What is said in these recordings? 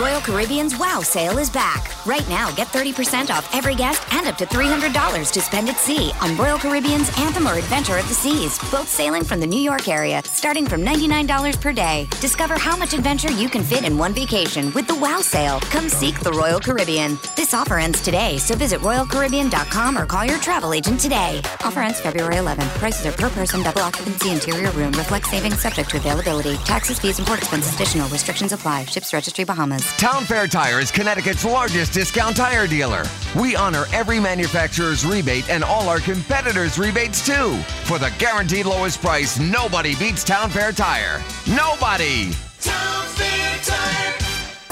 Royal Caribbean's Wow Sale is back. Right now, get 30% off every guest and up to $300 to spend at sea on Royal Caribbean's Anthem or Adventure of the Seas, both sailing from the New York area, starting from $99 per day. Discover how much adventure you can fit in one vacation with the Wow Sale. Come seek the Royal Caribbean. This offer ends today, so visit royalcaribbean.com or call your travel agent today. Offer ends February 11th. Prices are per person, double occupancy, interior room. Reflects savings subject to availability. Taxes, fees, and port expenses additional. Restrictions apply. Ships registry Bahamas. Town Fair Tire is Connecticut's largest discount tire dealer. We honor every manufacturer's rebate and all our competitors' rebates, too. For the guaranteed lowest price, nobody beats Town Fair Tire. Nobody! Town Fair Tire!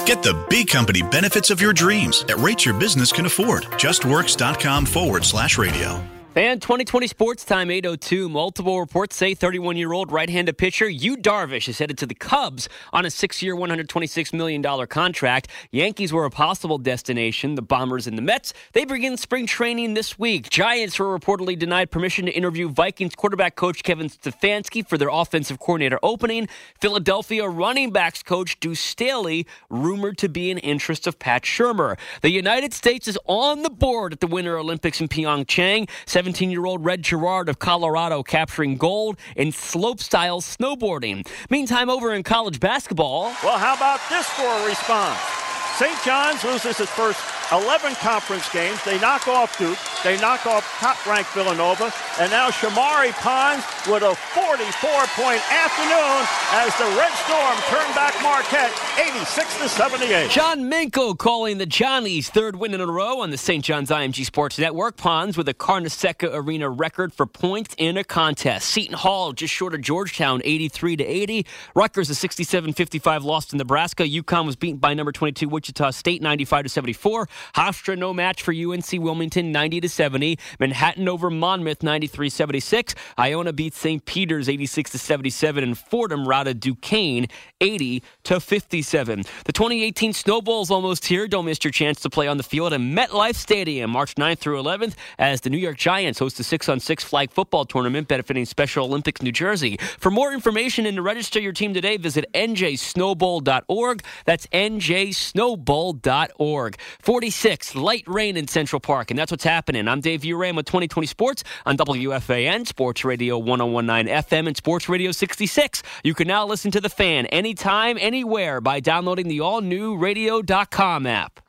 Get the big company benefits of your dreams at rates your business can afford. JustWorks.com/radio. And 2020 sports time, 8:02. Multiple reports say 31-year-old right-handed pitcher Yu Darvish is headed to the Cubs on a 6-year, $126 million contract. Yankees were a possible destination. The Bombers and the Mets, they begin spring training this week. Giants were reportedly denied permission to interview Vikings quarterback coach Kevin Stefanski for their offensive coordinator opening. Philadelphia running backs coach Deuce Staley rumored to be in interest of Pat Shermer. The United States is on the board at the Winter Olympics in Pyeongchang. 17-year-old Red Gerard of Colorado capturing gold in slopestyle snowboarding. Meantime, over in college basketball. Well, how about this for a response? St. John's loses its first 11 conference games. They knock off Duke. They knock off top-ranked Villanova. And now Shamari Ponds with a 44-point afternoon as the Red Storm turn back Marquette 86-78. John Minko calling the Johnnies' third win in a row on the St. John's IMG Sports Network. Ponds with a Carnesecca Arena record for points in a contest. Seton Hall just short of Georgetown, 83-80. Rutgers a 67-55 loss to Nebraska. UConn was beaten by number 22 Wichita State, 95-74. Hofstra no match for UNC Wilmington, 90-70. Manhattan over Monmouth, 93-76. Iona beats St. Peter's, 86-77. And Fordham routed Duquesne, 80-57. The 2018 Snowball's almost here. Don't miss your chance to play on the field at MetLife Stadium, March 9th through 11th, as the New York Giants host the 6-on-6 flag football tournament benefiting Special Olympics New Jersey. For more information and to register your team today, visit njsnowball.org. That's njsnowball.org. 46, light rain in Central Park, and that's what's happening. I'm Dave Uram with 2020 Sports on WFAN, Sports Radio 101.9 FM, and Sports Radio 66. You can now listen to The Fan anytime, anywhere by downloading the all-new Radio.com app.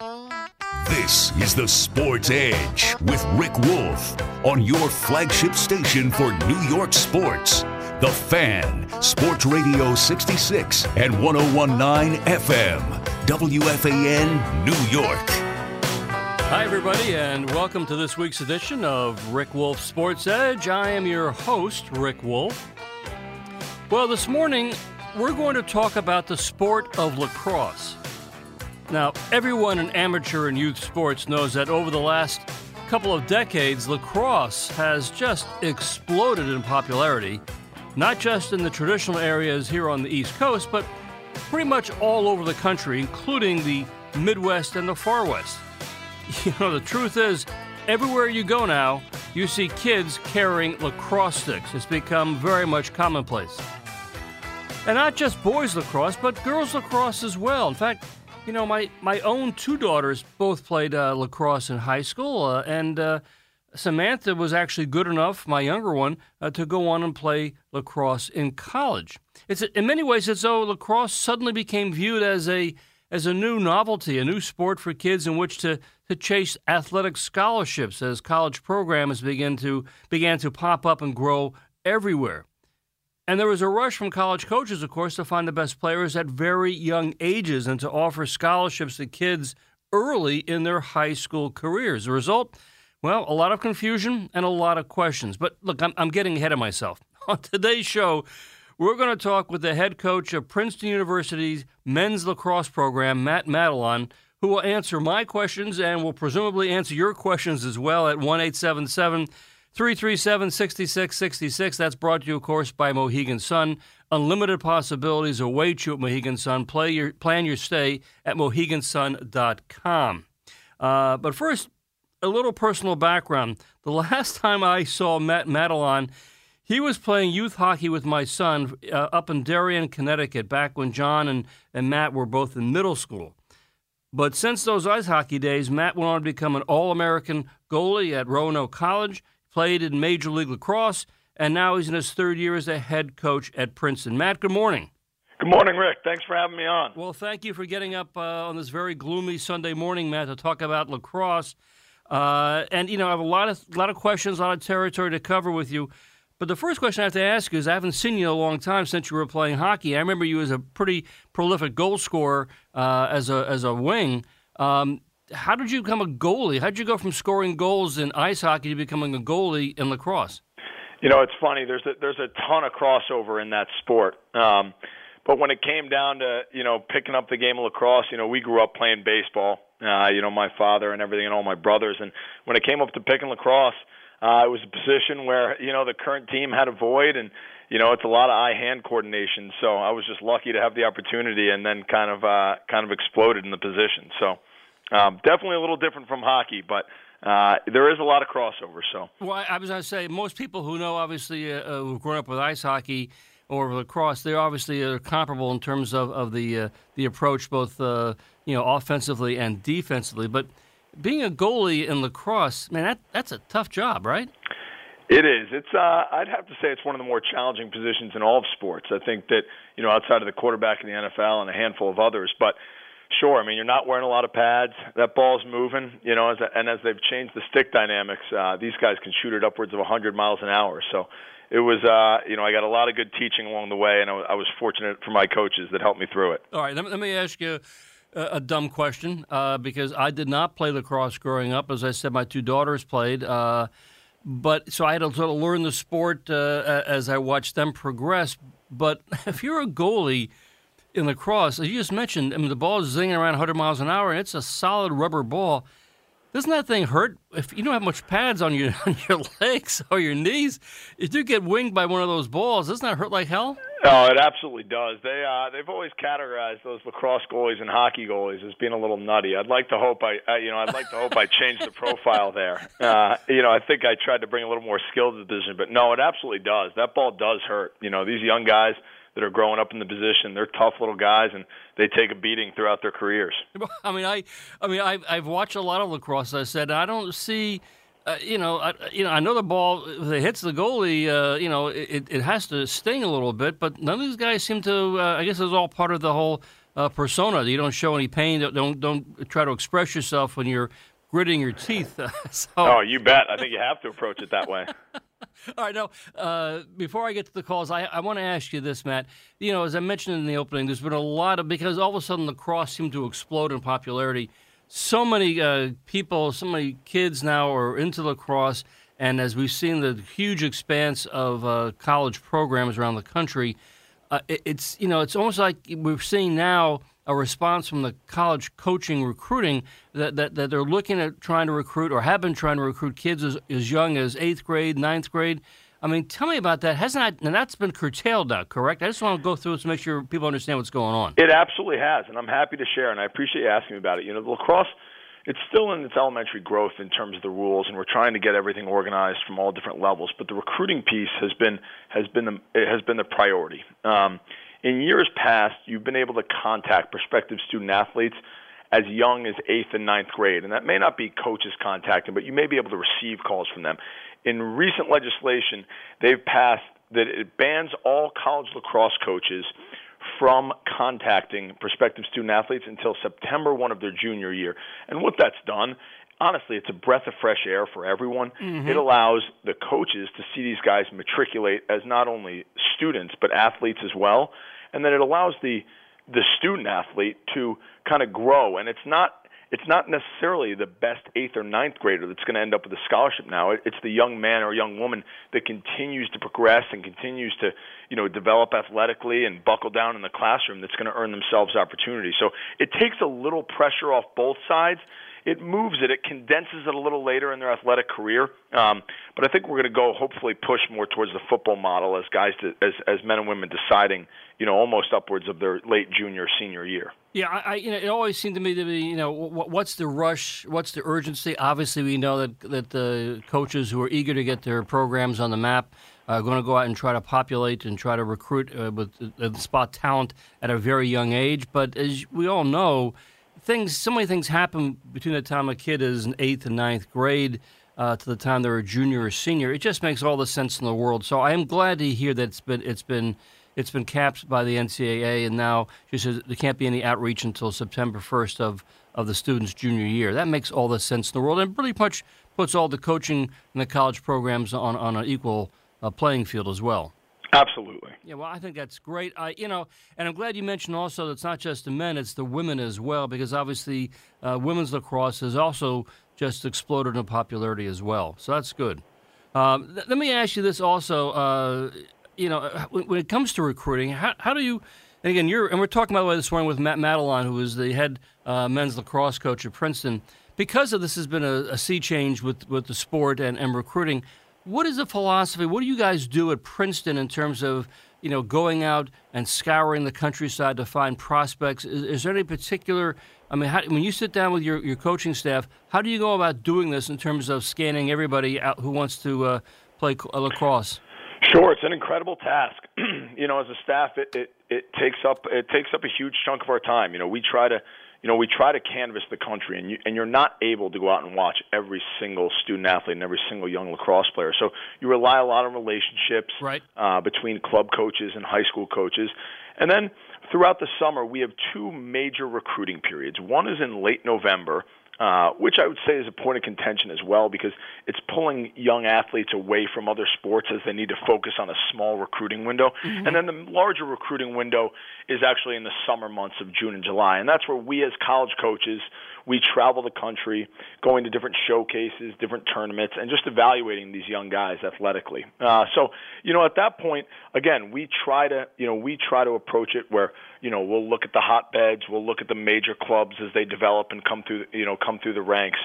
This is The Sports Edge with Rick Wolf on your flagship station for New York sports. The Fan, Sports Radio 66 and 101.9 FM, WFAN, New York. Hi, everybody, and welcome to this week's edition of Rick Wolf Sports Edge. I am your host, Rick Wolf. Well, this morning, we're going to talk about the sport of lacrosse. Now, everyone in amateur and youth sports knows that over the last couple of decades, lacrosse has just exploded in popularity, not just in the traditional areas here on the East Coast, but pretty much all over the country, including the Midwest and the Far West. You know, the truth is, everywhere you go now, you see kids carrying lacrosse sticks. It's become very much commonplace. And not just boys lacrosse, but girls lacrosse as well. In fact, you know, my own two daughters both played lacrosse in high school, and Samantha was actually good enough, my younger one, to go on and play lacrosse in college. It's in many ways, as though lacrosse suddenly became viewed as a new novelty, a new sport for kids in which to chase athletic scholarships as college programs began to pop up and grow everywhere. And there was a rush from college coaches, of course, to find the best players at very young ages and to offer scholarships to kids early in their high school careers. The result Well, a lot of confusion and a lot of questions. But look, I'm getting ahead of myself. On today's show, we're going to talk with the head coach of Princeton University's men's lacrosse program, Matt Madelon, who will answer my questions and will presumably answer your questions as well at 1-877-337-6666. That's brought to you, of course, by Mohegan Sun. Unlimited possibilities await you at Mohegan Sun. Plan your stay at mohegansun.com. But first, a little personal background. The last time I saw Matt Madelon, he was playing youth hockey with my son up in Darien, Connecticut, back when John and Matt were both in middle school. But since those ice hockey days, Matt went on to become an All-American goalie at Roanoke College, played in Major League Lacrosse, and now he's in his third year as a head coach at Princeton. Matt, good morning. Good morning, Rick. Thanks for having me on. Well, thank you for getting up on this very gloomy Sunday morning, Matt, to talk about lacrosse. And, you know, I have a lot of questions, a lot of territory to cover with you. But the first question I have to ask you is, I haven't seen you in a long time since you were playing hockey. I remember you as a pretty prolific goal scorer as a wing. How did you become a goalie? How did you go from scoring goals in ice hockey to becoming a goalie in lacrosse? You know, it's funny. There's a ton of crossover in that sport. But when it came down to, you know, picking up the game of lacrosse, you know, we grew up playing baseball, you know, my father and everything and all my brothers. And when it came up to picking lacrosse, it was a position where, you know, the current team had a void, and, you know, it's a lot of eye-hand coordination. So I was just lucky to have the opportunity and then kind of exploded in the position. So definitely a little different from hockey, but there is a lot of crossover. So. Well, I was going to say, most people who know, obviously, who've grown up with ice hockey or lacrosse, they obviously are comparable in terms of the approach, both, you know, offensively and defensively. But being a goalie in lacrosse, man, that's a tough job, right? It is. It's I'd have to say it's one of the more challenging positions in all of sports. I think that, you know, outside of the quarterback in the NFL and a handful of others. But sure, I mean, you're not wearing a lot of pads. That ball's moving, you know, as they've changed the stick dynamics, these guys can shoot it upwards of 100 miles an hour. So it was, you know, I got a lot of good teaching along the way, and I was fortunate for my coaches that helped me through it. All right, let me ask you a dumb question, because I did not play lacrosse growing up. As I said, my two daughters played. But so I had to sort of learn the sport as I watched them progress. But if you're a goalie in lacrosse, as you just mentioned, I mean, the ball is zinging around 100 miles an hour, and it's a solid rubber ball. Doesn't that thing hurt? If you don't have much pads on your legs or your knees, if you get winged by one of those balls, doesn't that hurt like hell? Oh, it absolutely does. They've always categorized those lacrosse goalies and hockey goalies as being a little nutty. I'd like to hope I changed the profile there. You know, I think I tried to bring a little more skill to the position, but no, it absolutely does. That ball does hurt. You know, these young guys that are growing up in the position, they're tough little guys, and they take a beating throughout their careers. I mean, I've watched a lot of lacrosse. I said I don't see. I know the ball, if it hits the goalie, you know, it has to sting a little bit, but none of these guys seem to, I guess it was all part of the whole persona. You don't show any pain, don't try to express yourself when you're gritting your teeth. Oh, you bet. I think you have to approach it that way. All right, now, before I get to the calls, I want to ask you this, Matt. You know, as I mentioned in the opening, there's been a lot of, because all of a sudden lacrosse seemed to explode in popularity. So many people, so many kids now are into lacrosse, and as we've seen the huge expanse of college programs around the country, it's, you know, it's almost like we're seeing now a response from the college coaching recruiting that they're looking at trying to recruit or have been trying to recruit kids as young as 8th grade, 9th grade. I mean, tell me about that. And that's been curtailed now, correct? I just want to go through it to make sure people understand what's going on. It absolutely has, and I'm happy to share, and I appreciate you asking me about it. You know, lacrosse, it's still in its elementary growth in terms of the rules, and we're trying to get everything organized from all different levels. But the recruiting piece has been the priority. In years past, you've been able to contact prospective student athletes as young as 8th and 9th grade. And that may not be coaches contacting, but you may be able to receive calls from them. In recent legislation, they've passed that it bans all college lacrosse coaches from contacting prospective student athletes until September 1 of their junior year. And what that's done, honestly, it's a breath of fresh air for everyone. Mm-hmm. It allows the coaches to see these guys matriculate as not only students but athletes as well. And then it allows the student athlete to kind of grow, and it's not it's not necessarily the best 8th or ninth grader that's going to end up with a scholarship now. It's the young man or young woman that continues to progress and continues to, you know, develop athletically and buckle down in the classroom that's going to earn themselves opportunity. So it takes a little pressure off both sides. It moves it. It condenses it a little later in their athletic career. But I think we're going to go hopefully push more towards the football model as guys, as men and women deciding, you know, almost upwards of their late junior, senior year. Yeah, I you know, it always seemed to me to be, you know, what's the rush? What's the urgency? Obviously, we know that the coaches who are eager to get their programs on the map are going to go out and try to populate and try to recruit with spot talent at a very young age. But as we all know, so many things happen between the time a kid is in 8th and 9th grade to the time they're a junior or senior. It just makes all the sense in the world. So I am glad to hear that it's been capped by the NCAA, and now she says there can't be any outreach until September 1st of the student's junior year. That makes all the sense in the world, and pretty much puts all the coaching and the college programs on an equal playing field as well. Absolutely. Yeah, well, I think that's great. You know, and I'm glad you mentioned also that it's not just the men, it's the women as well, because obviously women's lacrosse has also just exploded in popularity as well. So that's good. Let me ask you this also. You know, when it comes to recruiting, how do you – and again, we're talking, by the way, this morning with Matt Madelon, who is the head men's lacrosse coach at Princeton. Because of this has been a sea change with the sport and recruiting – what is the philosophy? What do you guys do at Princeton in terms of, you know, going out and scouring the countryside to find prospects? Is there any particular – I mean, when you sit down with your coaching staff, how do you go about doing this in terms of scanning everybody out who wants to play lacrosse? Sure, it's an incredible task. You know, as a staff, it takes up a huge chunk of our time. You know, we try to canvas the country, and you're not able to go out and watch every single student athlete and every single young lacrosse player. So you rely a lot on relationships, right, between club coaches and high school coaches. And then throughout the summer, we have two major recruiting periods. One is in late November, which I would say is a point of contention as well, because it's pulling young athletes away from other sports as they need to focus on a small recruiting window. Mm-hmm. And then the larger recruiting window is actually in the summer months of June and July. And that's where we as college coaches, we travel the country, going to different showcases, different tournaments, and just evaluating these young guys athletically. So, you know, at that point, again, we try to approach it where, you know, we'll look at the hotbeds, we'll look at the major clubs as they develop and come through the ranks.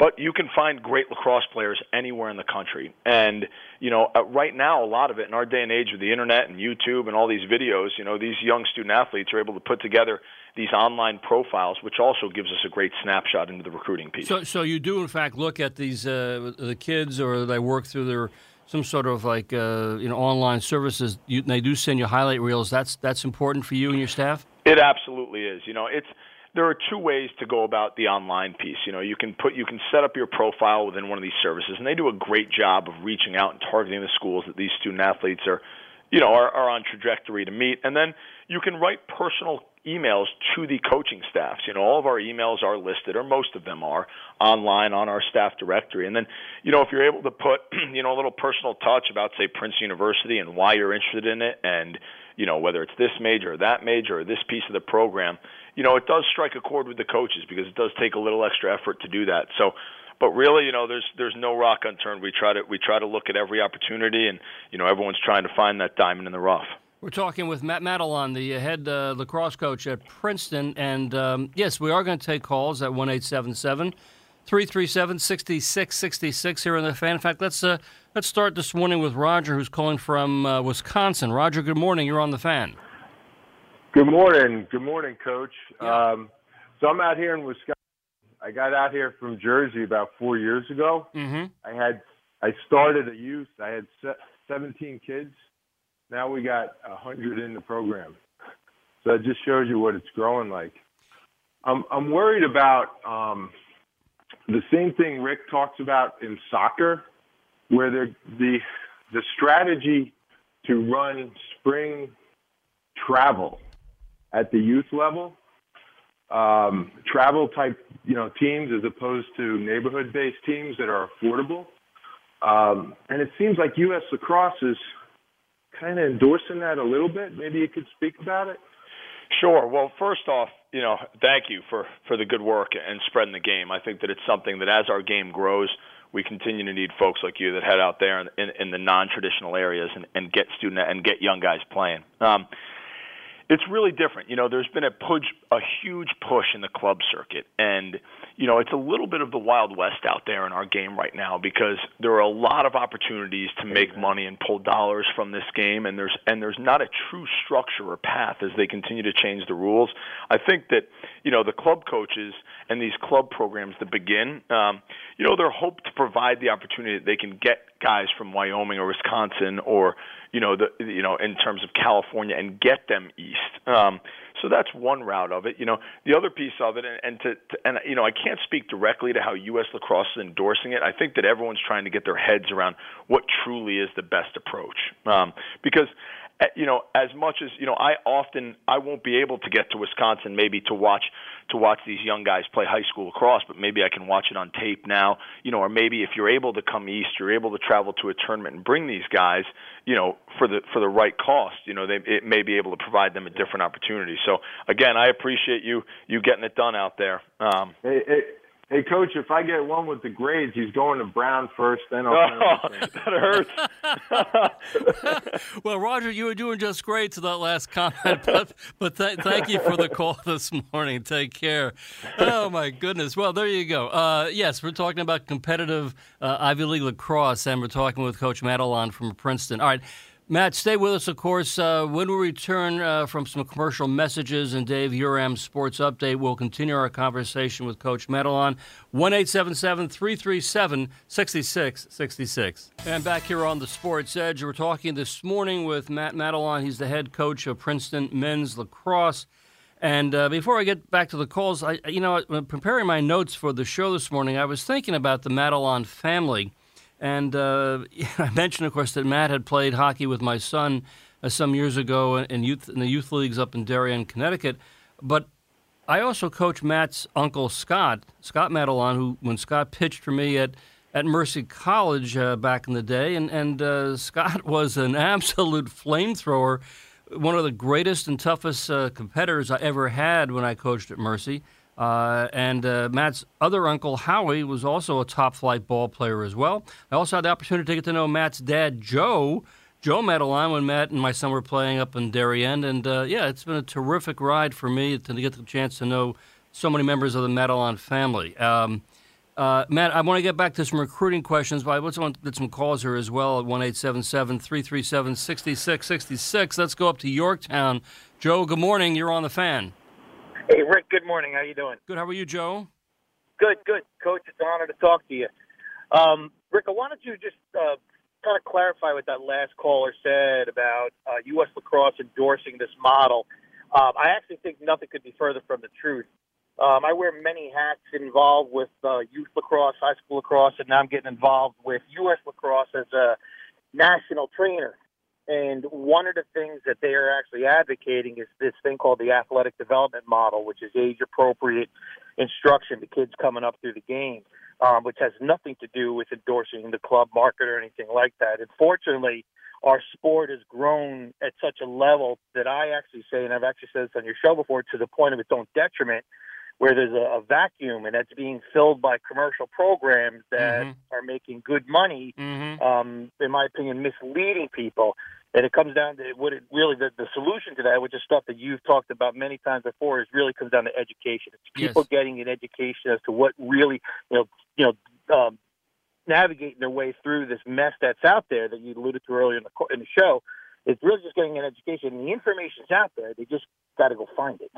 But you can find great lacrosse players anywhere in the country. And, you know, right now, a lot of it in our day and age with the internet and YouTube and all these videos, you know, these young student athletes are able to put together these online profiles, which also gives us a great snapshot into the recruiting piece. So you do, in fact, look at these the kids, or they work through their some sort of like, you know, online services. They do send you highlight reels. That's important for you and your staff? It absolutely is. You know, there are two ways to go about the online piece. You know, you can set up your profile within one of these services, and they do a great job of reaching out and targeting the schools that these student athletes are on trajectory to meet. And then you can write personal emails to the coaching staffs. You know, all of our emails are listed, or most of them are, online on our staff directory. And then, you know, if you're able to put, you know, a little personal touch about, say, Princeton University and why you're interested in it, and, you know, whether it's this major or that major or this piece of the program, you know, it does strike a chord with the coaches, because it does take a little extra effort to do that. So, but really, you know, there's no rock unturned. We try to look at every opportunity, and, you know, everyone's trying to find that diamond in the rough. We're talking with Matt Madelon, the head lacrosse coach at Princeton. And, yes, we are going to take calls at 1-877-337-6666 here in the fan. In fact, let's start this morning with Roger, who's calling from Wisconsin. Roger, good morning. You're on the fan. Good morning. Good morning, Coach. Yeah. So I'm out here in Wisconsin. I got out here from Jersey about 4 years ago. Mm-hmm. I started a youth. I had 17 kids. Now we got 100 in the program, so it just shows you what it's growing like. I'm worried about the same thing Rick talks about in soccer, where the strategy to run spring travel at the youth level, travel type, you know, teams as opposed to neighborhood-based teams that are affordable, and it seems like U.S. Lacrosse is kind of endorsing that a little bit. Maybe you could speak about it. Sure. Well, first off, thank you for the good work and spreading the game. I think that it's something that as our game grows, we continue to need folks like you that head out there in the non-traditional areas and get student and get young guys playing. It's really different. There's been a huge push in the club circuit. And, it's a little bit of the Wild West out there in our game right now because there are a lot of opportunities to make money and pull dollars from this game. And there's not a true structure or path as they continue to change the rules. I think that, the club coaches and these club programs that begin, they're hoped to provide the opportunity that they can get guys from Wyoming or Wisconsin or, in terms of California and get them east. So that's one route of it. The other piece of it, and I can't speak directly to how U.S. Lacrosse is endorsing it. I think that everyone's trying to get their heads around what truly is the best approach. Because, as much as, I won't be able to get to Wisconsin maybe to watch these young guys play high school lacrosse, but maybe I can watch it on tape now, or maybe if you're able to come east, you're able to travel to a tournament and bring these guys, for the right cost, it may be able to provide them a different opportunity. So again, I appreciate you getting it done out there. Hey, Coach, if I get one with the grades, he's going to Brown first, then I'll finish. That hurts. Well, Roger, you were doing just great to that last comment, but thank you for the call this morning. Take care. Oh, my goodness. Well, there you go. Yes, we're talking about competitive Ivy League lacrosse, and we're talking with Coach Madelon from Princeton. All right. Matt, stay with us, of course. When we return from some commercial messages and Dave Uram's Sports Update, we'll continue our conversation with Coach Madelon, 1-877-337-6666. And back here on the Sports Edge, we're talking this morning with Matt Madelon. He's the head coach of Princeton men's lacrosse. And before I get back to the calls, when preparing my notes for the show this morning, I was thinking about the Madelon family. And I mentioned, of course, that Matt had played hockey with my son some years ago in the youth leagues up in Darien, Connecticut. But I also coached Matt's uncle, Scott Madelon, who, when Scott pitched for me at Mercy College back in the day, and Scott was an absolute flamethrower, one of the greatest and toughest competitors I ever had when I coached at Mercy. And Matt's other uncle, Howie, was also a top-flight ball player as well. I also had the opportunity to get to know Matt's dad, Joe Madeline, when Matt and my son were playing up in Darien. And, it's been a terrific ride for me to get the chance to know so many members of the Madelon family. Matt, I want to get back to some recruiting questions, but I also want to get some calls here as well at 1-877-337-6666. Let's go up to Yorktown. Joe, good morning. You're on the fan. Hey, Rick, good morning. How you doing? Good. How are you, Joe? Good. Coach, it's an honor to talk to you. Rick, I wanted to just kind of clarify what that last caller said about U.S. lacrosse endorsing this model. I actually think nothing could be further from the truth. I wear many hats involved with youth lacrosse, high school lacrosse, and now I'm getting involved with U.S. lacrosse as a national trainer. And one of the things that they are actually advocating is this thing called the athletic development model, which is age-appropriate instruction to kids coming up through the game, which has nothing to do with endorsing the club market or anything like that. Unfortunately, our sport has grown at such a level that I actually say, and I've actually said this on your show before, to the point of its own detriment, where there's a vacuum, and that's being filled by commercial programs that are making good money, in my opinion, misleading people. And it comes down to the solution to that, which is stuff that you've talked about many times before, is really comes down to education. It's people getting an education as to what really, navigating their way through this mess that's out there that you alluded to earlier in the show. It's really just getting an education. And the information's out there. They just got to go find it.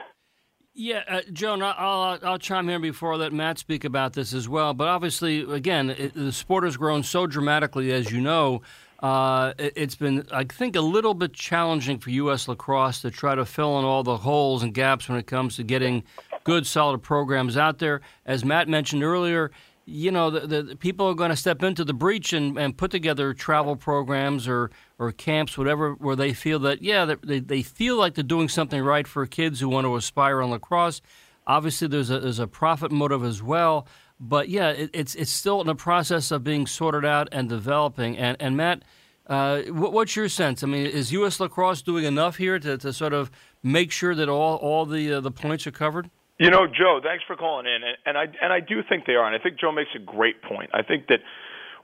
Yeah, Joan, I'll chime in before I let Matt speak about this as well. But obviously, again, the sport has grown so dramatically, as you know. It's been, I think, a little bit challenging for U.S. lacrosse to try to fill in all the holes and gaps when it comes to getting good, solid programs out there. As Matt mentioned earlier, the people are going to step into the breach and put together travel programs or camps, whatever, where they feel that, they feel like they're doing something right for kids who want to aspire on lacrosse. Obviously, there's a profit motive as well. But, it's still in the process of being sorted out and developing. And Matt, What's your sense? I mean, is U.S. Lacrosse doing enough here to sort of make sure that all the points are covered? You know, Joe, thanks for calling in, and I do think they are, and I think Joe makes a great point. I think that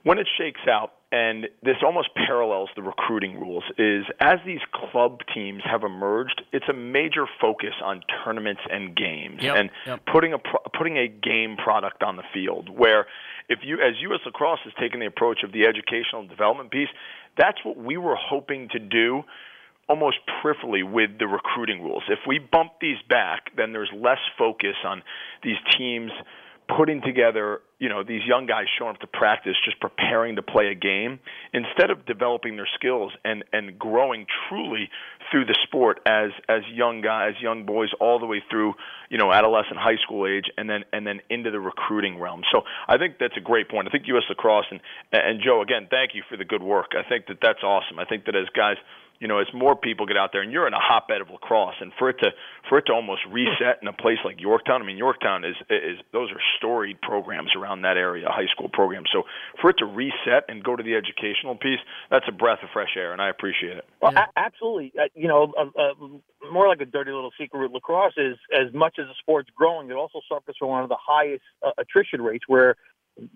when it shakes out, and this almost parallels the recruiting rules, is as these club teams have emerged, it's a major focus on tournaments and games, putting a game product on the field, where if you, as U.S. Lacrosse has taken the approach of the educational development piece, that's what we were hoping to do almost peripherally with the recruiting rules. If we bump these back, then there's less focus on these teams putting together, you know, these young guys showing up to practice, just preparing to play a game, instead of developing their skills and growing truly through the sport as young guys, young boys, all the way through, you know, adolescent, high school age, and then into the recruiting realm. So I think that's a great point. I think U.S. Lacrosse and Joe, again, thank you for the good work. I think that that's awesome. I think that as guys, you know, as more people get out there, and you're in a hotbed of lacrosse, and for it to almost reset in a place like Yorktown. I mean, Yorktown is those are storied programs around that area, high school programs. So for it to reset and go to the educational piece, that's a breath of fresh air, and I appreciate it. Well, absolutely. You know, more like a dirty little secret, lacrosse is, as much as the sport's growing, it also suffers from one of the highest attrition rates, where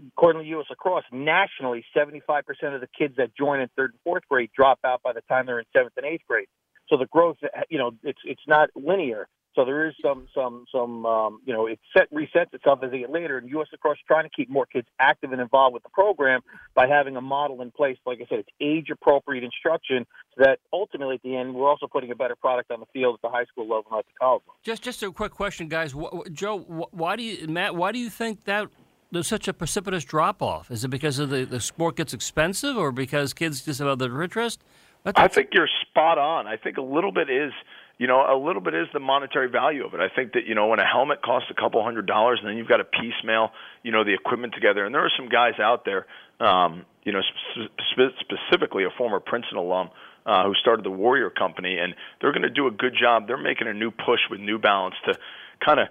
according to U.S. Lacrosse, nationally, 75% of the kids that join in 3rd and 4th grade drop out by the time they're in 7th and 8th grade. So the growth, you know, it's not linear. So there is some you know, it resets itself as they get later. And U.S. Lacrosse is trying to keep more kids active and involved with the program by having a model in place. Like I said, it's age-appropriate instruction so that ultimately at the end we're also putting a better product on the field at the high school level, not at the college level. Just a quick question, guys. Joe, why do you think that there's such a precipitous drop-off? Is it because of the sport gets expensive, or because kids just have other interest? I think you're spot on. I think a little bit is the monetary value of it. I think that, you know, when a helmet costs a couple $100s and then you've got to piecemeal, you know, the equipment together. And there are some guys out there, you know, specifically a former Princeton alum, who started the Warrior Company, and they're going to do a good job. They're making a new push with New Balance to kind of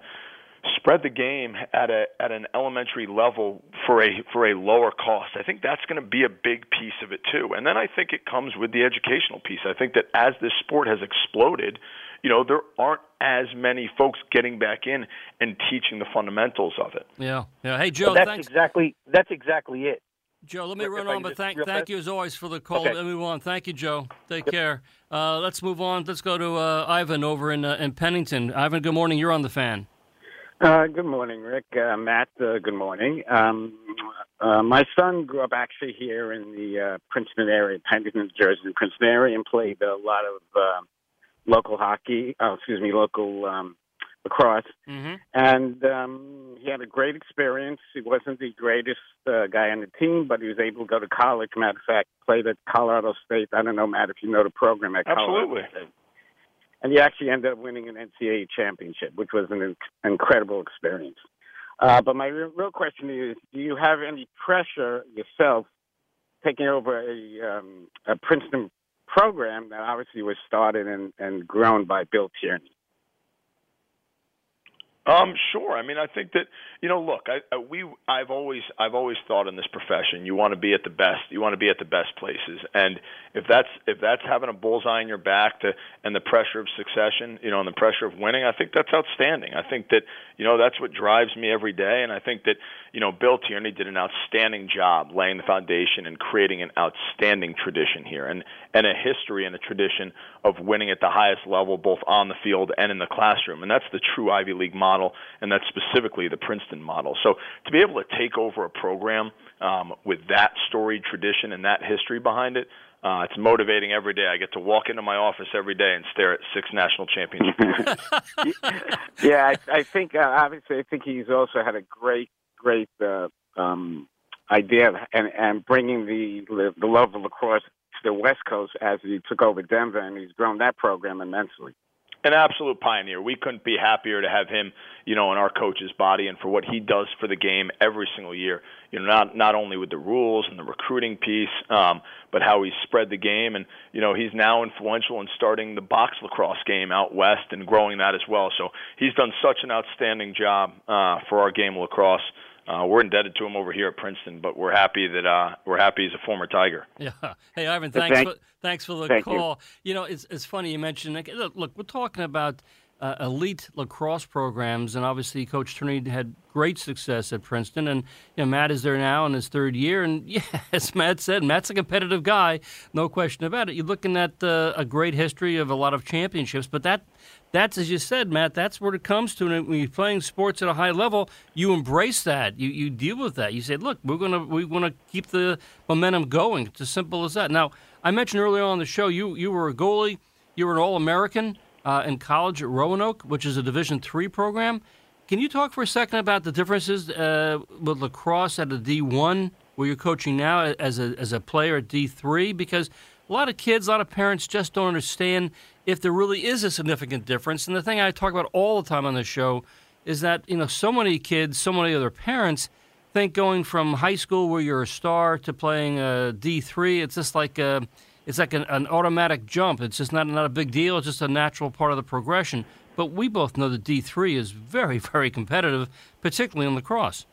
spread the game at an elementary level for a lower cost. I think that's going to be a big piece of it too. And then I think it comes with the educational piece. I think that as this sport has exploded, you know, there aren't as many folks getting back in and teaching the fundamentals of it. Yeah. Hey, Joe, thanks. That's exactly it. Joe, let me run on, but thank you as always for the call. Okay. Let me move on. Thank you, Joe. Take care. Let's move on. Let's go to Ivan over in Pennington. Ivan, good morning. You're on the fan. Good morning, Rick. Matt, good morning. My son grew up actually here in the Princeton area, Pyeongchang, New Jersey, Princeton area, and played a lot of local lacrosse. Mm-hmm. And he had a great experience. He wasn't the greatest guy on the team, but he was able to go to college. Matter of fact, played at Colorado State. I don't know, Matt, if you know the program at Colorado State. Absolutely. And he actually ended up winning an NCAA championship, which was an incredible experience. But my real question is, do you have any pressure yourself taking over a Princeton program that obviously was started and grown by Bill Tierney? Sure. I mean, I think that, you know, look, I've always thought in this profession, you want to be at the best. You want to be at the best places. And if that's having a bullseye in your back and the pressure of succession, you know, and the pressure of winning, I think that's outstanding. I think that, you know, that's what drives me every day. And I think that, you know, Bill Tierney did an outstanding job laying the foundation and creating an outstanding tradition here and a history and a tradition of winning at the highest level, both on the field and in the classroom. And that's the true Ivy League model. And that's specifically the Princeton model. So to be able to take over a program with that storied tradition and that history behind it, it's motivating every day. I get to walk into my office every day and stare at 6 national championships. Yeah, I think obviously I think he's also had a great idea of, and bringing the love of lacrosse to the West Coast as he took over Denver, and he's grown that program immensely. An absolute pioneer. We couldn't be happier to have him, you know, in our coach's body, and for what he does for the game every single year. You know, not only with the rules and the recruiting piece, but how he's spread the game. And, you know, he's now influential in starting the box lacrosse game out west and growing that as well. So he's done such an outstanding job for our game of lacrosse. We're indebted to him over here at Princeton, but we're happy that he's a former Tiger. Yeah. Hey, Ivan, thanks for the call. You know, it's funny you mentioned. Look, we're talking about elite lacrosse programs, and obviously Coach Tierney had great success at Princeton. And you know, Matt is there now in his third year, and yeah, as Matt said, Matt's a competitive guy, no question about it. You're looking at a great history of a lot of championships, but that's, as you said, Matt, that's what it comes to. And when you're playing sports at a high level, you embrace that. You deal with that. You say, look, we're gonna keep the momentum going. It's as simple as that. Now, I mentioned earlier on the show, you were a goalie. You were an All-American in college at Roanoke, which is a Division III program. Can you talk for a second about the differences with lacrosse at a D1, where you're coaching now as a player at D3? Because a lot of kids, a lot of parents just don't understand if there really is a significant difference. And the thing I talk about all the time on the show is that, you know, so many kids, so many other parents think going from high school where you're a star to playing D3, it's just like an automatic jump. It's just not a big deal. It's just a natural part of the progression. But we both know that D3 is very, very competitive, particularly in lacrosse.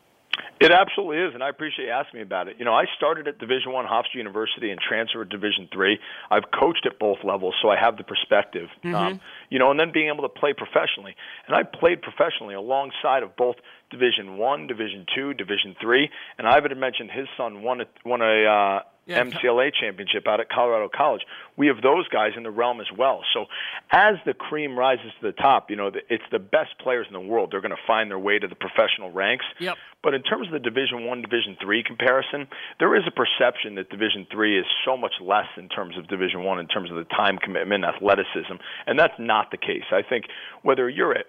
It absolutely is, and I appreciate you asking me about it. You know, I started at Division I, Hofstra University, and transferred to Division III. I've coached at both levels, so I have the perspective, you know, and then being able to play professionally. And I played professionally alongside of both Division I, Division II, Division III, and Ivan had mentioned his son won a MCLA championship out at Colorado College. We have those guys in the realm as well. So as the cream rises to the top, you know, it's the best players in the world. They're going to find their way to the professional ranks. Yep. But in terms of the Division I, Division III comparison, there is a perception that Division III is so much less in terms of Division I, in terms of the time commitment, athleticism, and that's not the case. I think whether you're at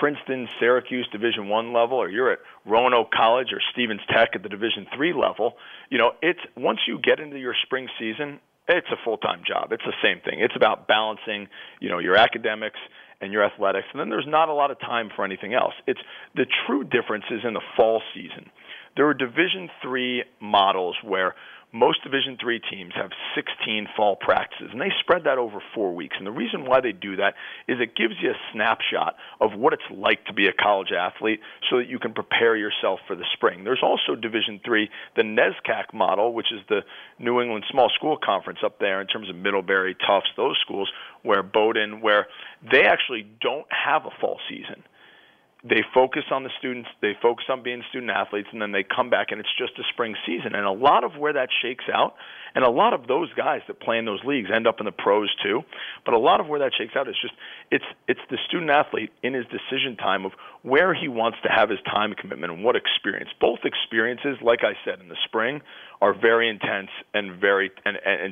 Princeton, Syracuse, Division I level, or you're at Roanoke College or Stevens Tech at the Division III level, you know, it's once you get into your spring season, it's a full-time job. It's the same thing. It's about balancing, you know, your academics and your athletics, and then there's not a lot of time for anything else. It's the true difference is in the fall season. There are Division III models where most Division III teams have 16 fall practices, and they spread that over 4 weeks. And the reason why they do that is it gives you a snapshot of what it's like to be a college athlete so that you can prepare yourself for the spring. There's also Division III, the NESCAC model, which is the New England Small School Conference up there in terms of Middlebury, Tufts, those schools, where Bowdoin, where they actually don't have a fall season. They focus on the students, they focus on being student-athletes, and then they come back, and it's just a spring season. And a lot of where that shakes out, and a lot of those guys that play in those leagues end up in the pros too, but a lot of where that shakes out is just it's the student-athlete in his decision time of where he wants to have his time commitment and what experience. Both experiences, like I said, in the spring are very intense and very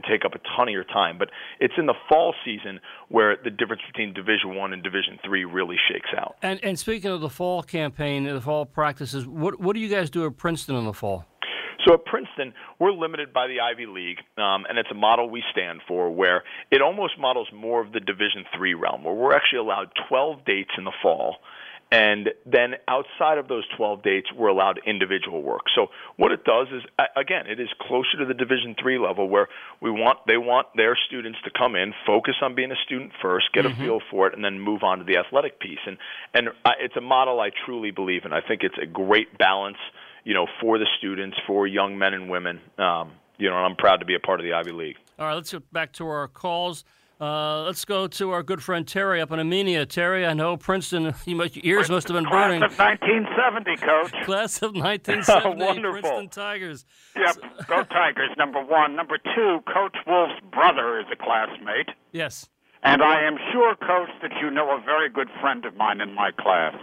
take up a ton of your time. But it's in the fall season where the difference between Division I and Division III really shakes out. And speaking of the fall campaign, the fall practices, what do you guys do at Princeton in the fall? So at Princeton, we're limited by the Ivy League, and it's a model we stand for where it almost models more of the Division III realm, where we're actually allowed 12 dates in the fall. And then outside of those 12 dates, we're allowed individual work. So what it does is, again, it is closer to the Division III level where they want their students to come in, focus on being a student first, get a feel for it, and then move on to the athletic piece. And it's a model I truly believe in. I think it's a great balance, you know, for the students, for young men and women. You know, and I'm proud to be a part of the Ivy League. All right, let's get back to our calls. Let's go to our good friend Terry up in Amenia. Terry, I know Princeton, your ears must have been burning. Class of 1970, Coach. Class of 1970, wonderful. Princeton Tigers. Yep, go Tigers, number one. Number two, Coach Wolf's brother is a classmate. Yes. And I am sure, Coach, that you know a very good friend of mine in my class,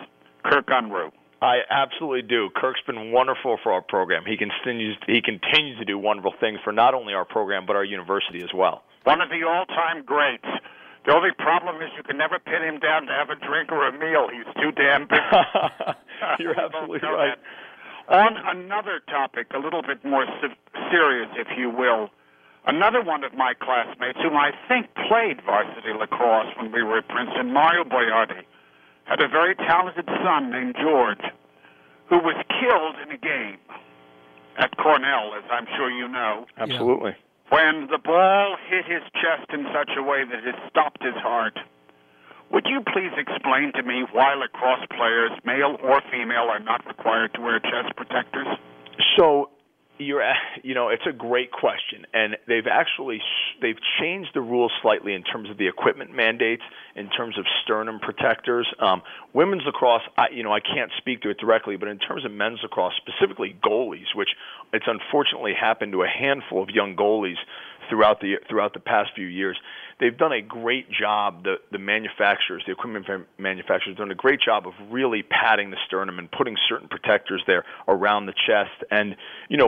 Kirk Unruh. I absolutely do. Kirk's been wonderful for our program. He continues to do wonderful things for not only our program but our university as well. One of the all-time greats. The only problem is you can never pin him down to have a drink or a meal. He's too damn busy. You're absolutely right. On another topic, a little bit more serious, if you will, another one of my classmates, whom I think played varsity lacrosse when we were at Princeton, Mario Boiardi, had a very talented son named George, who was killed in a game at Cornell, as I'm sure you know. Absolutely. When the ball hit his chest in such a way that it stopped his heart. Would you please explain to me why lacrosse players, male or female, are not required to wear chest protectors? So, it's a great question, and they've changed the rules slightly in terms of the equipment mandates, in terms of sternum protectors. Women's lacrosse, I can't speak to it directly, but in terms of men's lacrosse, specifically goalies, which it's unfortunately happened to a handful of young goalies throughout the past few years, they've done a great job. The equipment manufacturers, done a great job of really padding the sternum and putting certain protectors there around the chest. And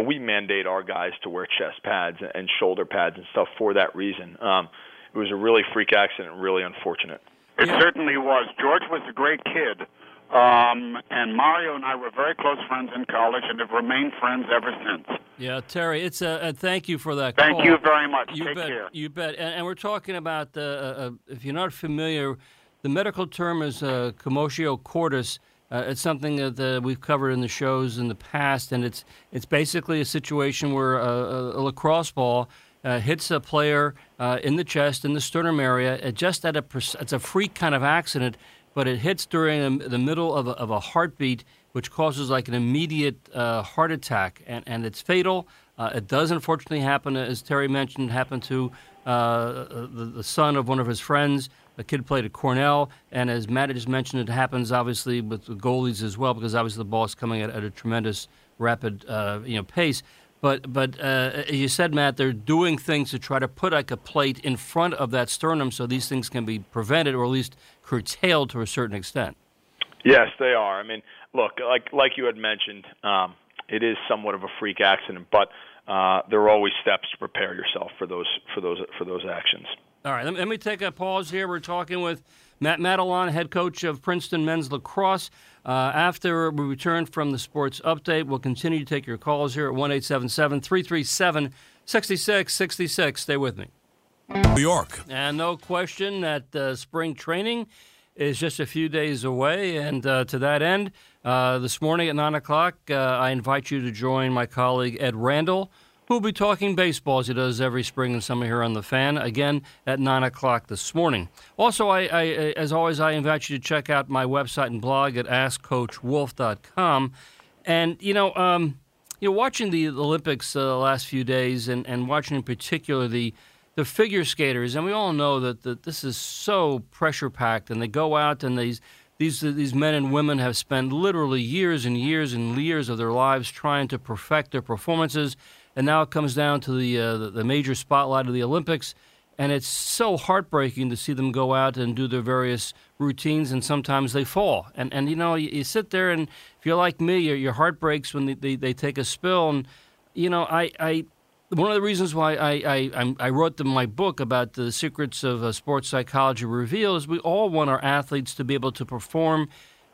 we mandate our guys to wear chest pads and shoulder pads and stuff for that reason. It was a really freak accident, really unfortunate. It certainly was. George was a great kid, and Mario and I were very close friends in college and have remained friends ever since. Yeah, Terry, it's thank you for that call. Thank you very much. Take care. You bet. And we're talking about, if you're not familiar, the medical term is commotio cordis. It's something that we've covered in the shows in the past, and it's basically a situation where a lacrosse ball hits a player in the chest, in the sternum area, it's a freak kind of accident, but it hits during the middle of a heartbeat, which causes like an immediate heart attack, and it's fatal. It does unfortunately happen, as Terry mentioned, happened to the son of one of his friends. The kid played at Cornell, and as Matt had just mentioned, it happens obviously with the goalies as well, because obviously the ball is coming at a tremendous rapid pace. But as you said, Matt, they're doing things to try to put like a plate in front of that sternum so these things can be prevented or at least curtailed to a certain extent. Yes, they are. I mean, look, like you had mentioned, it is somewhat of a freak accident, but there are always steps to prepare yourself for those actions. All right, let me take a pause here. We're talking with Matt Madelon, head coach of Princeton men's lacrosse. After we return from the sports update, we'll continue to take your calls here at 1-877-337-6666. Stay with me. New York. And no question that spring training is just a few days away. And to that end, this morning at 9 o'clock, I invite you to join my colleague Ed Randall, who will be talking baseball as he does every spring and summer here on The Fan, again at 9 o'clock this morning. Also, I as always, I invite you to check out my website and blog at AskCoachWolf.com. And, watching the Olympics the last few days and watching in particular the figure skaters, and we all know that this is so pressure-packed, and they go out and these men and women have spent literally years and years and years of their lives trying to perfect their performances. And now it comes down to the major spotlight of the Olympics, and it's so heartbreaking to see them go out and do their various routines, and sometimes they fall. And you sit there, and if you're like me, your heart breaks when they take a spill. And, one of the reasons why I wrote my book about the secrets of sports psychology reveal is we all want our athletes to be able to perform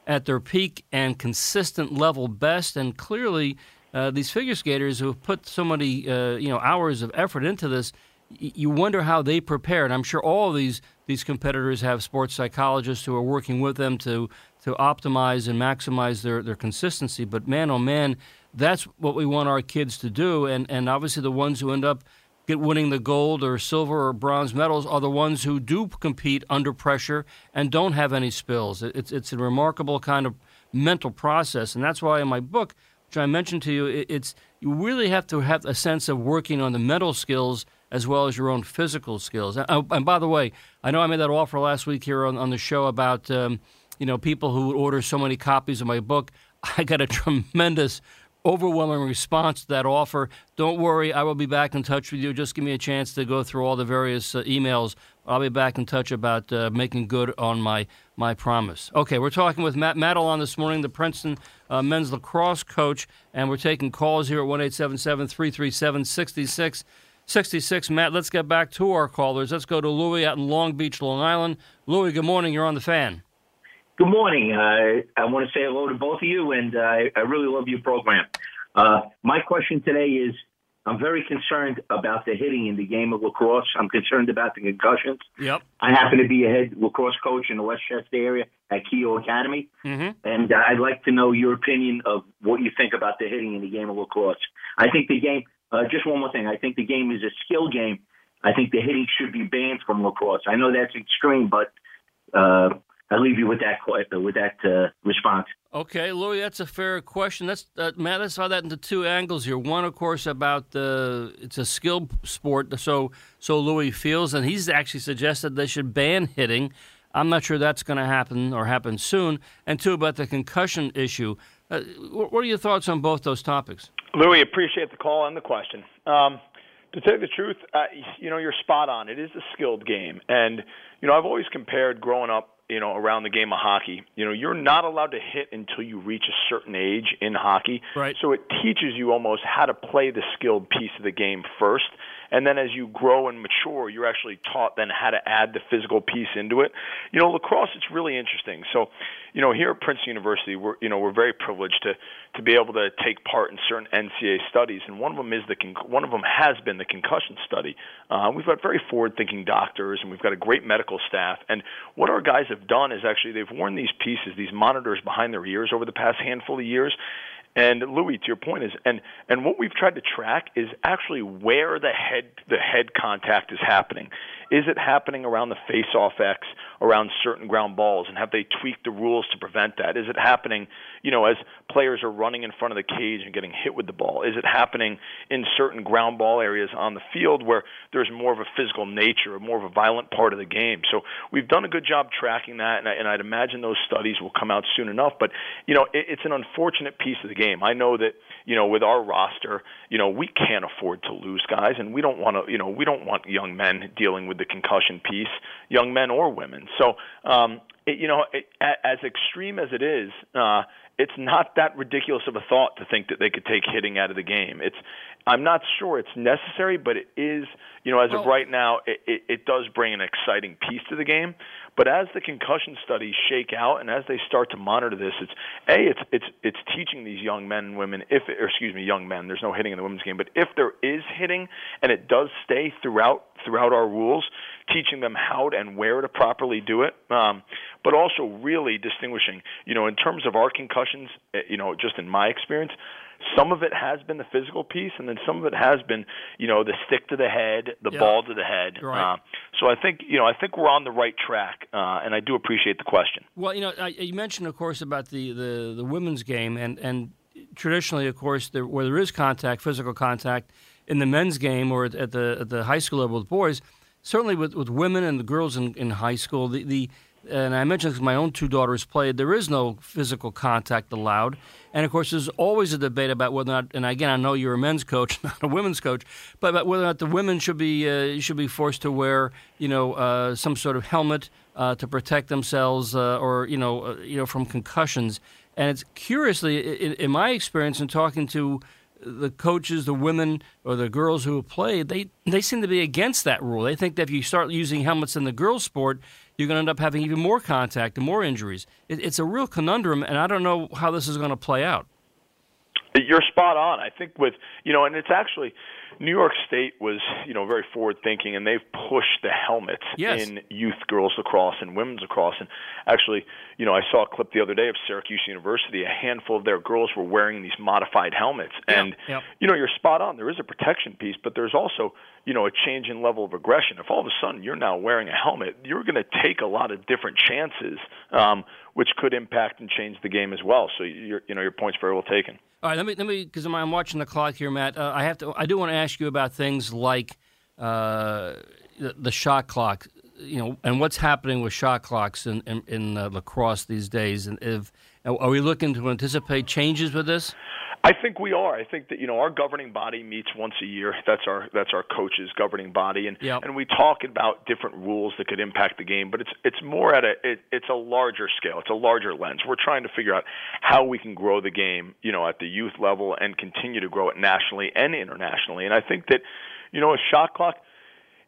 at their peak and consistent level best, and clearly these figure skaters who have put so many hours of effort into this, you wonder how they prepare. And I'm sure all of these competitors have sports psychologists who are working with them to optimize and maximize their consistency. But man, oh man, that's what we want our kids to do. And obviously the ones who end up winning the gold or silver or bronze medals are the ones who do compete under pressure and don't have any spills. It's a remarkable kind of mental process. And that's why in my book, which I mentioned to you, you really have to have a sense of working on the mental skills as well as your own physical skills. And by the way, I know I made that offer last week here on the show about people who would order so many copies of my book. I got a tremendous, overwhelming response to that offer. Don't worry, I will be back in touch with you. Just give me a chance to go through all the various emails. I'll be back in touch about making good on my promise. Okay, we're talking with Matt Madelon this morning, the Princeton men's lacrosse coach, and we're taking calls here at 1-877-337-6666. Matt, let's get back to our callers. Let's go to Louie out in Long Beach, Long Island. Louie, good morning. You're on The Fan. Good morning. I want to say hello to both of you, and I really love your program. My question today is, I'm very concerned about the hitting in the game of lacrosse. I'm concerned about the concussions. Yep. I happen to be a head lacrosse coach in the Westchester area at Keogh Academy, and I'd like to know your opinion of what you think about the hitting in the game of lacrosse. I think the game, just one more thing, I think the game is a skill game. I think the hitting should be banned from lacrosse. I know that's extreme, but I leave you with that response. Okay, Louis, that's a fair question. Matt, let's have that into two angles here. One, of course, about it's a skill sport, so Louis feels, and he's actually suggested they should ban hitting. I'm not sure that's going to happen or happen soon. And two, about the concussion issue. What are your thoughts on both those topics? Louis, appreciate the call and the question. To tell you the truth, you're spot on. It is a skilled game. And, I've always compared growing up, around the game of hockey. You're not allowed to hit until you reach a certain age in hockey. Right. So it teaches you almost how to play the skilled piece of the game first. And then as you grow and mature, you're actually taught then how to add the physical piece into it. Lacrosse, it's really interesting. So, here at Princeton University, we're very privileged to be able to take part in certain NCAA studies. And one of them has been the concussion study. We've got very forward-thinking doctors, and we've got a great medical staff. And what our guys have done is actually they've worn these pieces, these monitors behind their ears over the past handful of years. And Louis, to your point is, and what we've tried to track is actually where the head contact is happening. Is it happening around the face-off X, around certain ground balls, and have they tweaked the rules to prevent that? Is it happening, as players are running in front of the cage and getting hit with the ball? Is it happening in certain ground ball areas on the field where there's more of a physical nature, or more of a violent part of the game? So we've done a good job tracking that, and I'd imagine those studies will come out soon enough. But, it's an unfortunate piece of the game. I know that, with our roster, we can't afford to lose guys, and we don't want to, we don't want young men dealing with the concussion piece, young men or women. So, as extreme as it is, it's not that ridiculous of a thought to think that they could take hitting out of the game. I'm not sure it's necessary, but it is, of right now, it does bring an exciting piece to the game. But as the concussion studies shake out and as they start to monitor this, it's teaching these young men and women, young men, there's no hitting in the women's game, but if there is hitting and it does stay throughout our rules, teaching them how and where to properly do it, but also really distinguishing, in terms of our concussions, just in my experience, some of it has been the physical piece, and then some of it has been, the stick to the head, the ball to the head. Right. So I think we're on the right track, and I do appreciate the question. Well, you mentioned, of course, about the women's game, and traditionally, of course, where there is contact, physical contact, in the men's game or at the high school level with boys, certainly with women and the girls in high school, and I mentioned because my own two daughters played, there is no physical contact allowed. And, of course, there's always a debate about whether or not, and again, I know you're a men's coach, not a women's coach, but about whether or not the women should be forced to wear, some sort of helmet to protect themselves or, from concussions. And it's curiously, in my experience in talking to the coaches, the women or the girls who have played, they seem to be against that rule. They think that if you start using helmets in the girls' sport, you're going to end up having even more contact and more injuries. It's a real conundrum, and I don't know how this is going to play out. You're spot on. I think with, and it's actually New York State was, very forward-thinking, and they've pushed the helmets in youth girls lacrosse and women's lacrosse. And actually, I saw a clip the other day of Syracuse University. A handful of their girls were wearing these modified helmets. And, you're spot on. There is a protection piece, but there's also, a change in level of aggression. If all of a sudden you're now wearing a helmet, you're going to take a lot of different chances, which could impact and change the game as well. So, your point's very well taken. All right, let me because I'm watching the clock here, Matt. I do want to ask you about things like the shot clock, and what's happening with shot clocks in lacrosse these days. And are we looking to anticipate changes with this? I think we are. I think that our governing body meets once a year. That's our coaches' governing body, and we talk about different rules that could impact the game. But it's more at it's a larger scale. It's a larger lens. We're trying to figure out how we can grow the game, at the youth level and continue to grow it nationally and internationally. And I think that a shot clock,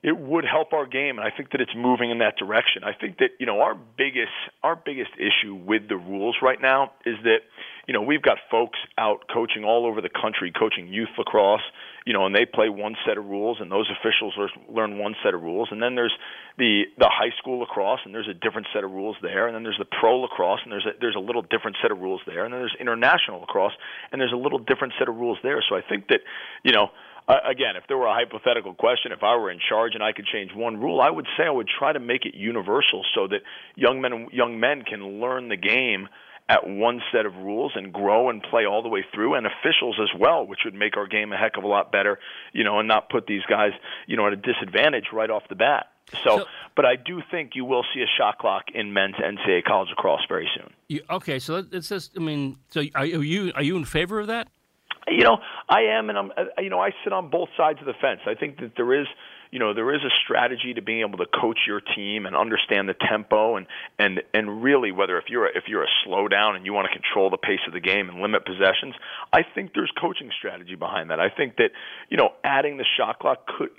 it would help our game, and I think that it's moving in that direction. I think that, our biggest issue with the rules right now is that, we've got folks out coaching all over the country, coaching youth lacrosse, and they play one set of rules, and those officials learn one set of rules. And then there's the high school lacrosse, and there's a different set of rules there. And then there's the pro lacrosse, and there's a little different set of rules there. And then there's international lacrosse, and there's a little different set of rules there. So I think that, Again, if there were a hypothetical question, if I were in charge and I could change one rule, I would say I would try to make it universal so that young men can learn the game at one set of rules and grow and play all the way through, and officials as well, which would make our game a heck of a lot better, and not put these guys, at a disadvantage right off the bat. So, but I do think you will see a shot clock in men's NCAA college lacrosse very soon. So it says, are you in favor of that? I am, and I sit on both sides of the fence. I think that there is a strategy to being able to coach your team and understand the tempo and really whether if you're a slowdown and you want to control the pace of the game and limit possessions, I think there's coaching strategy behind that. I think that adding the shot clock could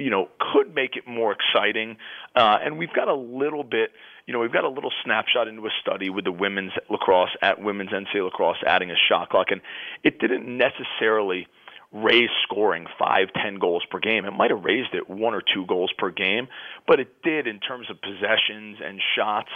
make it more exciting, and we've got a little bit. We've got a little snapshot into a study with the women's lacrosse at women's NCAA lacrosse adding a shot clock, and it didn't necessarily raise scoring 5-10 goals per game. It might have raised it 1 or 2 goals per game, but it did in terms of possessions and shots.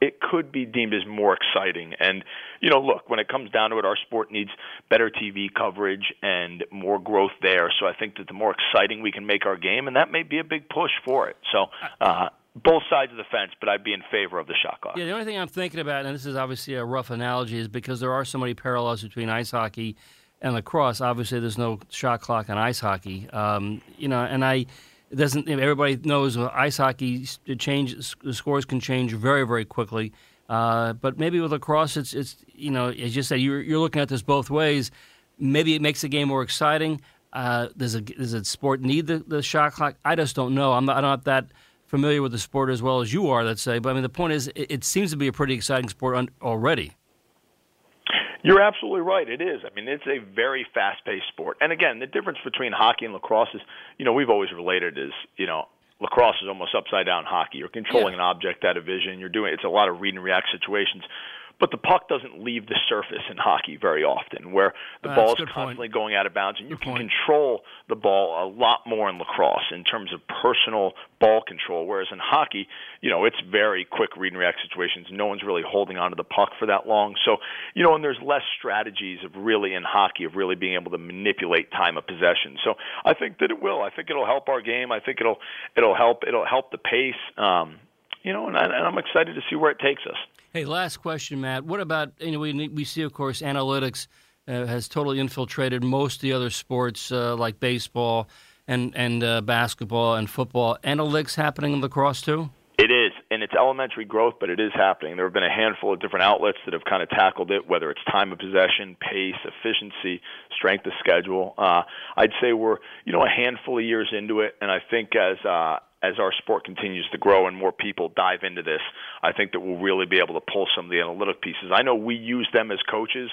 It could be deemed as more exciting. And, look, when it comes down to it, our sport needs better TV coverage and more growth there. So I think that the more exciting we can make our game, and that may be a big push for it. So, both sides of the fence, but I'd be in favor of the shot clock. Yeah, the only thing I'm thinking about, and this is obviously a rough analogy, is because there are so many parallels between ice hockey and lacrosse. Obviously, there's no shot clock on ice hockey. Everybody knows ice hockey the scores can change very, very quickly. But maybe with lacrosse, it's as you said, you're looking at this both ways. Maybe it makes the game more exciting. Does a sport need the shot clock? I just don't know. I'm not that familiar with the sport as well as you are, let's say. But, the point is it seems to be a pretty exciting sport already. You're absolutely right. It is. It's a very fast-paced sport. And, again, the difference between hockey and lacrosse is, we've always related is, lacrosse is almost upside-down hockey. You're controlling an object out of vision. You're doing – it's a lot of read-and-react situations. But the puck doesn't leave the surface in hockey very often, where the ball is constantly going out of bounds, and you can control the ball a lot more in lacrosse in terms of personal ball control, whereas in hockey, it's very quick read-and-react situations. No one's really holding onto the puck for that long. So, and there's less strategies in hockey of really being able to manipulate time of possession. So I think that it will. I think it'll help our game. I think it'll help the pace, and I'm excited to see where it takes us. Hey, last question, Matt. What about, we see, of course, analytics has totally infiltrated most of the other sports like baseball and basketball and football. Analytics happening in lacrosse, too? It is, and it's elementary growth, but it is happening. There have been a handful of different outlets that have kind of tackled it, whether it's time of possession, pace, efficiency, strength of schedule. I'd say we're, a handful of years into it, and I think as our sport continues to grow and more people dive into this, I think that we'll really be able to pull some of the analytic pieces. I know we use them as coaches,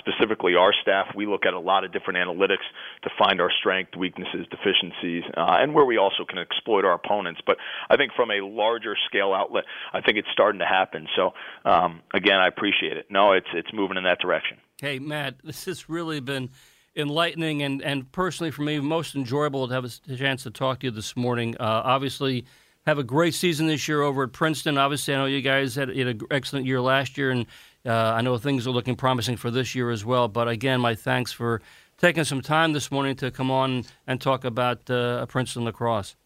specifically our staff. We look at a lot of different analytics to find our strengths, weaknesses, deficiencies, and where we also can exploit our opponents. But I think from a larger scale outlet, I think it's starting to happen. So, again, I appreciate it. No, it's moving in that direction. Hey, Matt, this has really been enlightening and personally for me most enjoyable to have a chance to talk to you this morning. Obviously, have a great season this year over at Princeton. Obviously, I know you guys had an excellent year last year, and I know things are looking promising for this year as well. But again, my thanks for taking some time this morning to come on and talk about Princeton lacrosse.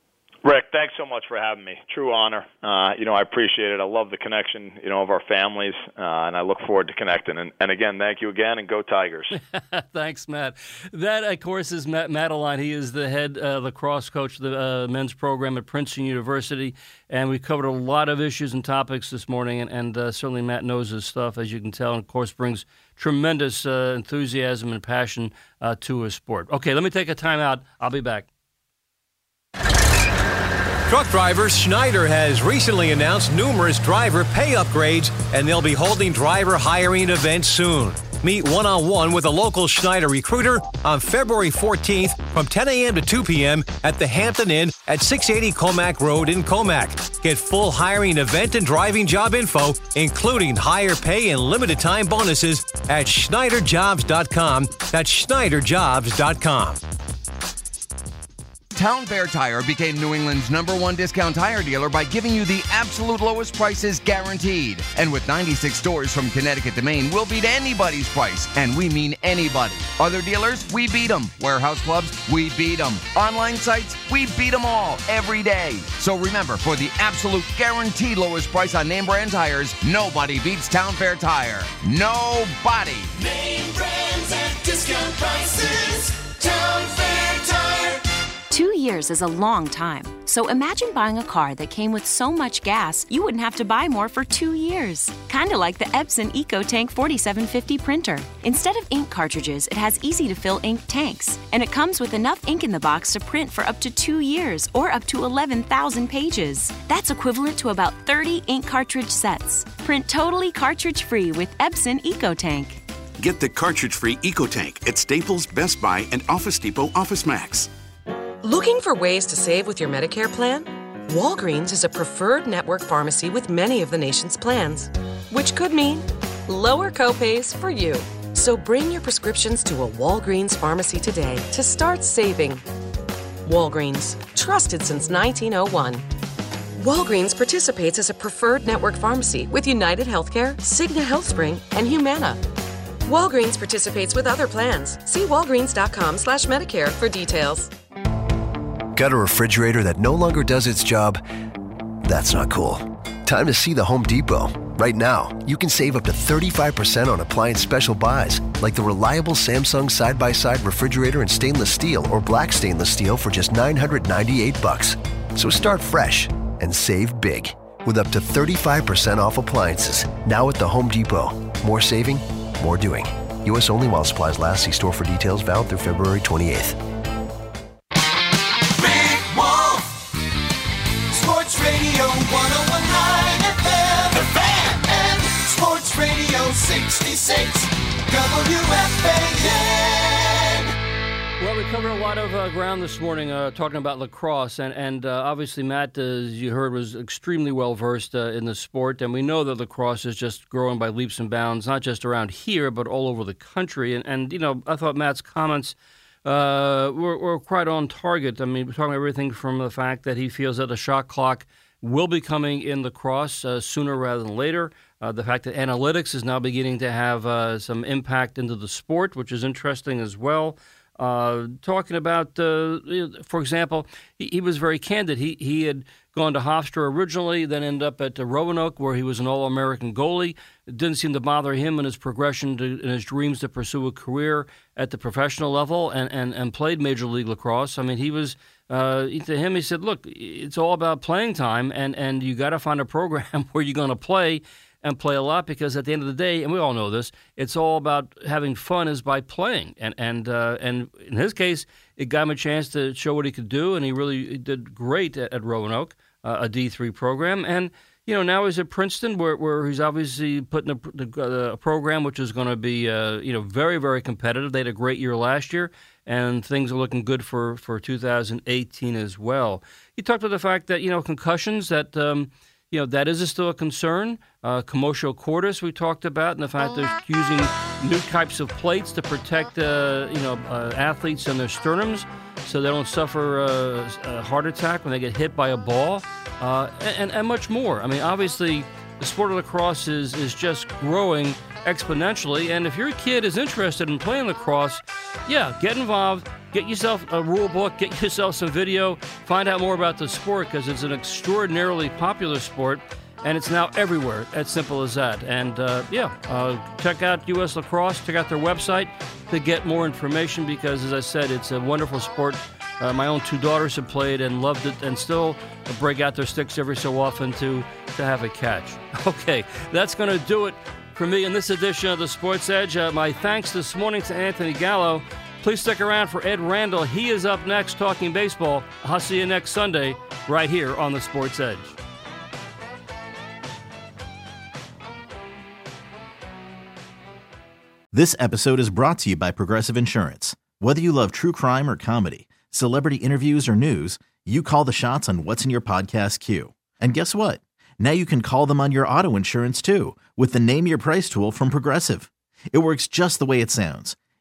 Rick, thanks so much for having me. True honor. I appreciate it. I love the connection, of our families, and I look forward to connecting. And again, thank you again, and go Tigers. Thanks, Matt. That, of course, is Matt Madelon. He is the head lacrosse coach of the men's program at Princeton University, and we covered a lot of issues and topics this morning, and certainly Matt knows his stuff, as you can tell, and, of course, brings tremendous enthusiasm and passion to his sport. Okay, let me take a timeout. I'll be back. Truck drivers, Schneider has recently announced numerous driver pay upgrades, and they'll be holding driver hiring events soon. Meet one-on-one with a local Schneider recruiter on February 14th from 10 a.m. to 2 p.m. at the Hampton Inn at 680 Comac Road in Comac. Get full hiring event and driving job info, including higher pay and limited time bonuses at SchneiderJobs.com. That's SchneiderJobs.com. Town Fair Tire became New England's #1 discount tire dealer by giving you the absolute lowest prices guaranteed. And with 96 stores from Connecticut to Maine, we'll beat anybody's price, and we mean anybody. Other dealers, we beat them. Warehouse clubs, we beat them. Online sites, we beat them all every day. So remember, for the absolute guaranteed lowest price on name brand tires, nobody beats Town Fair Tire. Nobody. Name brands at discount prices. Town Fair Tire. 2 years is a long time. So imagine buying a car that came with so much gas, you wouldn't have to buy more for 2 years. Kind of like the Epson EcoTank 4750 printer. Instead of ink cartridges, it has easy-to-fill ink tanks. And it comes with enough ink in the box to print for up to 2 years or up to 11,000 pages. That's equivalent to about 30 ink cartridge sets. Print totally cartridge-free with Epson EcoTank. Get the cartridge-free EcoTank at Staples, Best Buy, and Office Depot Office Max. Looking for ways to save with your Medicare plan? Walgreens is a preferred network pharmacy with many of the nation's plans, which could mean lower copays for you. So bring your prescriptions to a Walgreens pharmacy today to start saving. Walgreens, trusted since 1901. Walgreens participates as a preferred network pharmacy with United Healthcare, Cigna HealthSpring, and Humana. Walgreens participates with other plans. See walgreens.com/Medicare for details. Got a refrigerator that no longer does its job? That's not cool. Time to see the Home Depot. Right now, you can save up to 35% on appliance special buys, like the reliable Samsung side-by-side refrigerator in stainless steel or black stainless steel for just $998. So start fresh and save big with up to 35% off appliances. Now at the Home Depot. More saving, more doing. U.S. only while supplies last. See store for details. Valid through February 28th. Radio 101.9 FM, The Fan, and Sports Radio 66, WFAN. Well, we covered a lot of ground this morning talking about lacrosse, and obviously Matt, as you heard, was extremely well-versed in the sport, and we know that lacrosse is just growing by leaps and bounds, not just around here, but all over the country, and you know, I thought Matt's comments we're quite on target. I mean, we're talking about everything from the fact that he feels that a shot clock will be coming in lacrosse sooner rather than later. The fact that analytics is now beginning to have some impact into the sport, which is interesting as well. Talking about, for example, he was very candid. He had gone to Hofstra originally, then ended up at Roanoke, where he was an All-American goalie. It didn't seem to bother him in his progression in his dreams to pursue a career at the professional level, and played Major League Lacrosse. I mean, he was to him, he said, "Look, it's all about playing time, and you got to find a program where you're going to play." And play a lot, because at the end of the day, and we all know this, it's all about having fun is by playing. And in his case, it got him a chance to show what he could do, and he really did great at Roanoke, a D3 program. And, you know, now he's at Princeton, where he's obviously putting a program which is going to be, very, very competitive. They had a great year last year, and things are looking good for 2018 as well. He talked about the fact that, you know, concussions that that is still a concern. Commotio cordis we talked about, and the fact they're using new types of plates to protect, athletes and their sternums so they don't suffer a heart attack when they get hit by a ball, and much more. I mean, obviously, the sport of lacrosse is just growing exponentially, and if your kid is interested in playing lacrosse, yeah, get involved. Get yourself a rule book, get yourself some video, find out more about the sport, because it's an extraordinarily popular sport, and it's now everywhere, as simple as that. And, check out U.S. Lacrosse, check out their website to get more information, because, as I said, it's a wonderful sport. My own two daughters have played and loved it, and still break out their sticks every so often to have a catch. Okay, that's going to do it for me in this edition of the Sports Edge. My thanks this morning to Anthony Gallo. Please stick around for Ed Randall. He is up next talking baseball. I'll see you next Sunday right here on the Sports Edge. This episode is brought to you by Progressive Insurance. Whether you love true crime or comedy, celebrity interviews or news, you call the shots on what's in your podcast queue. And guess what? Now you can call them on your auto insurance too, with the Name Your Price tool from Progressive. It works just the way it sounds.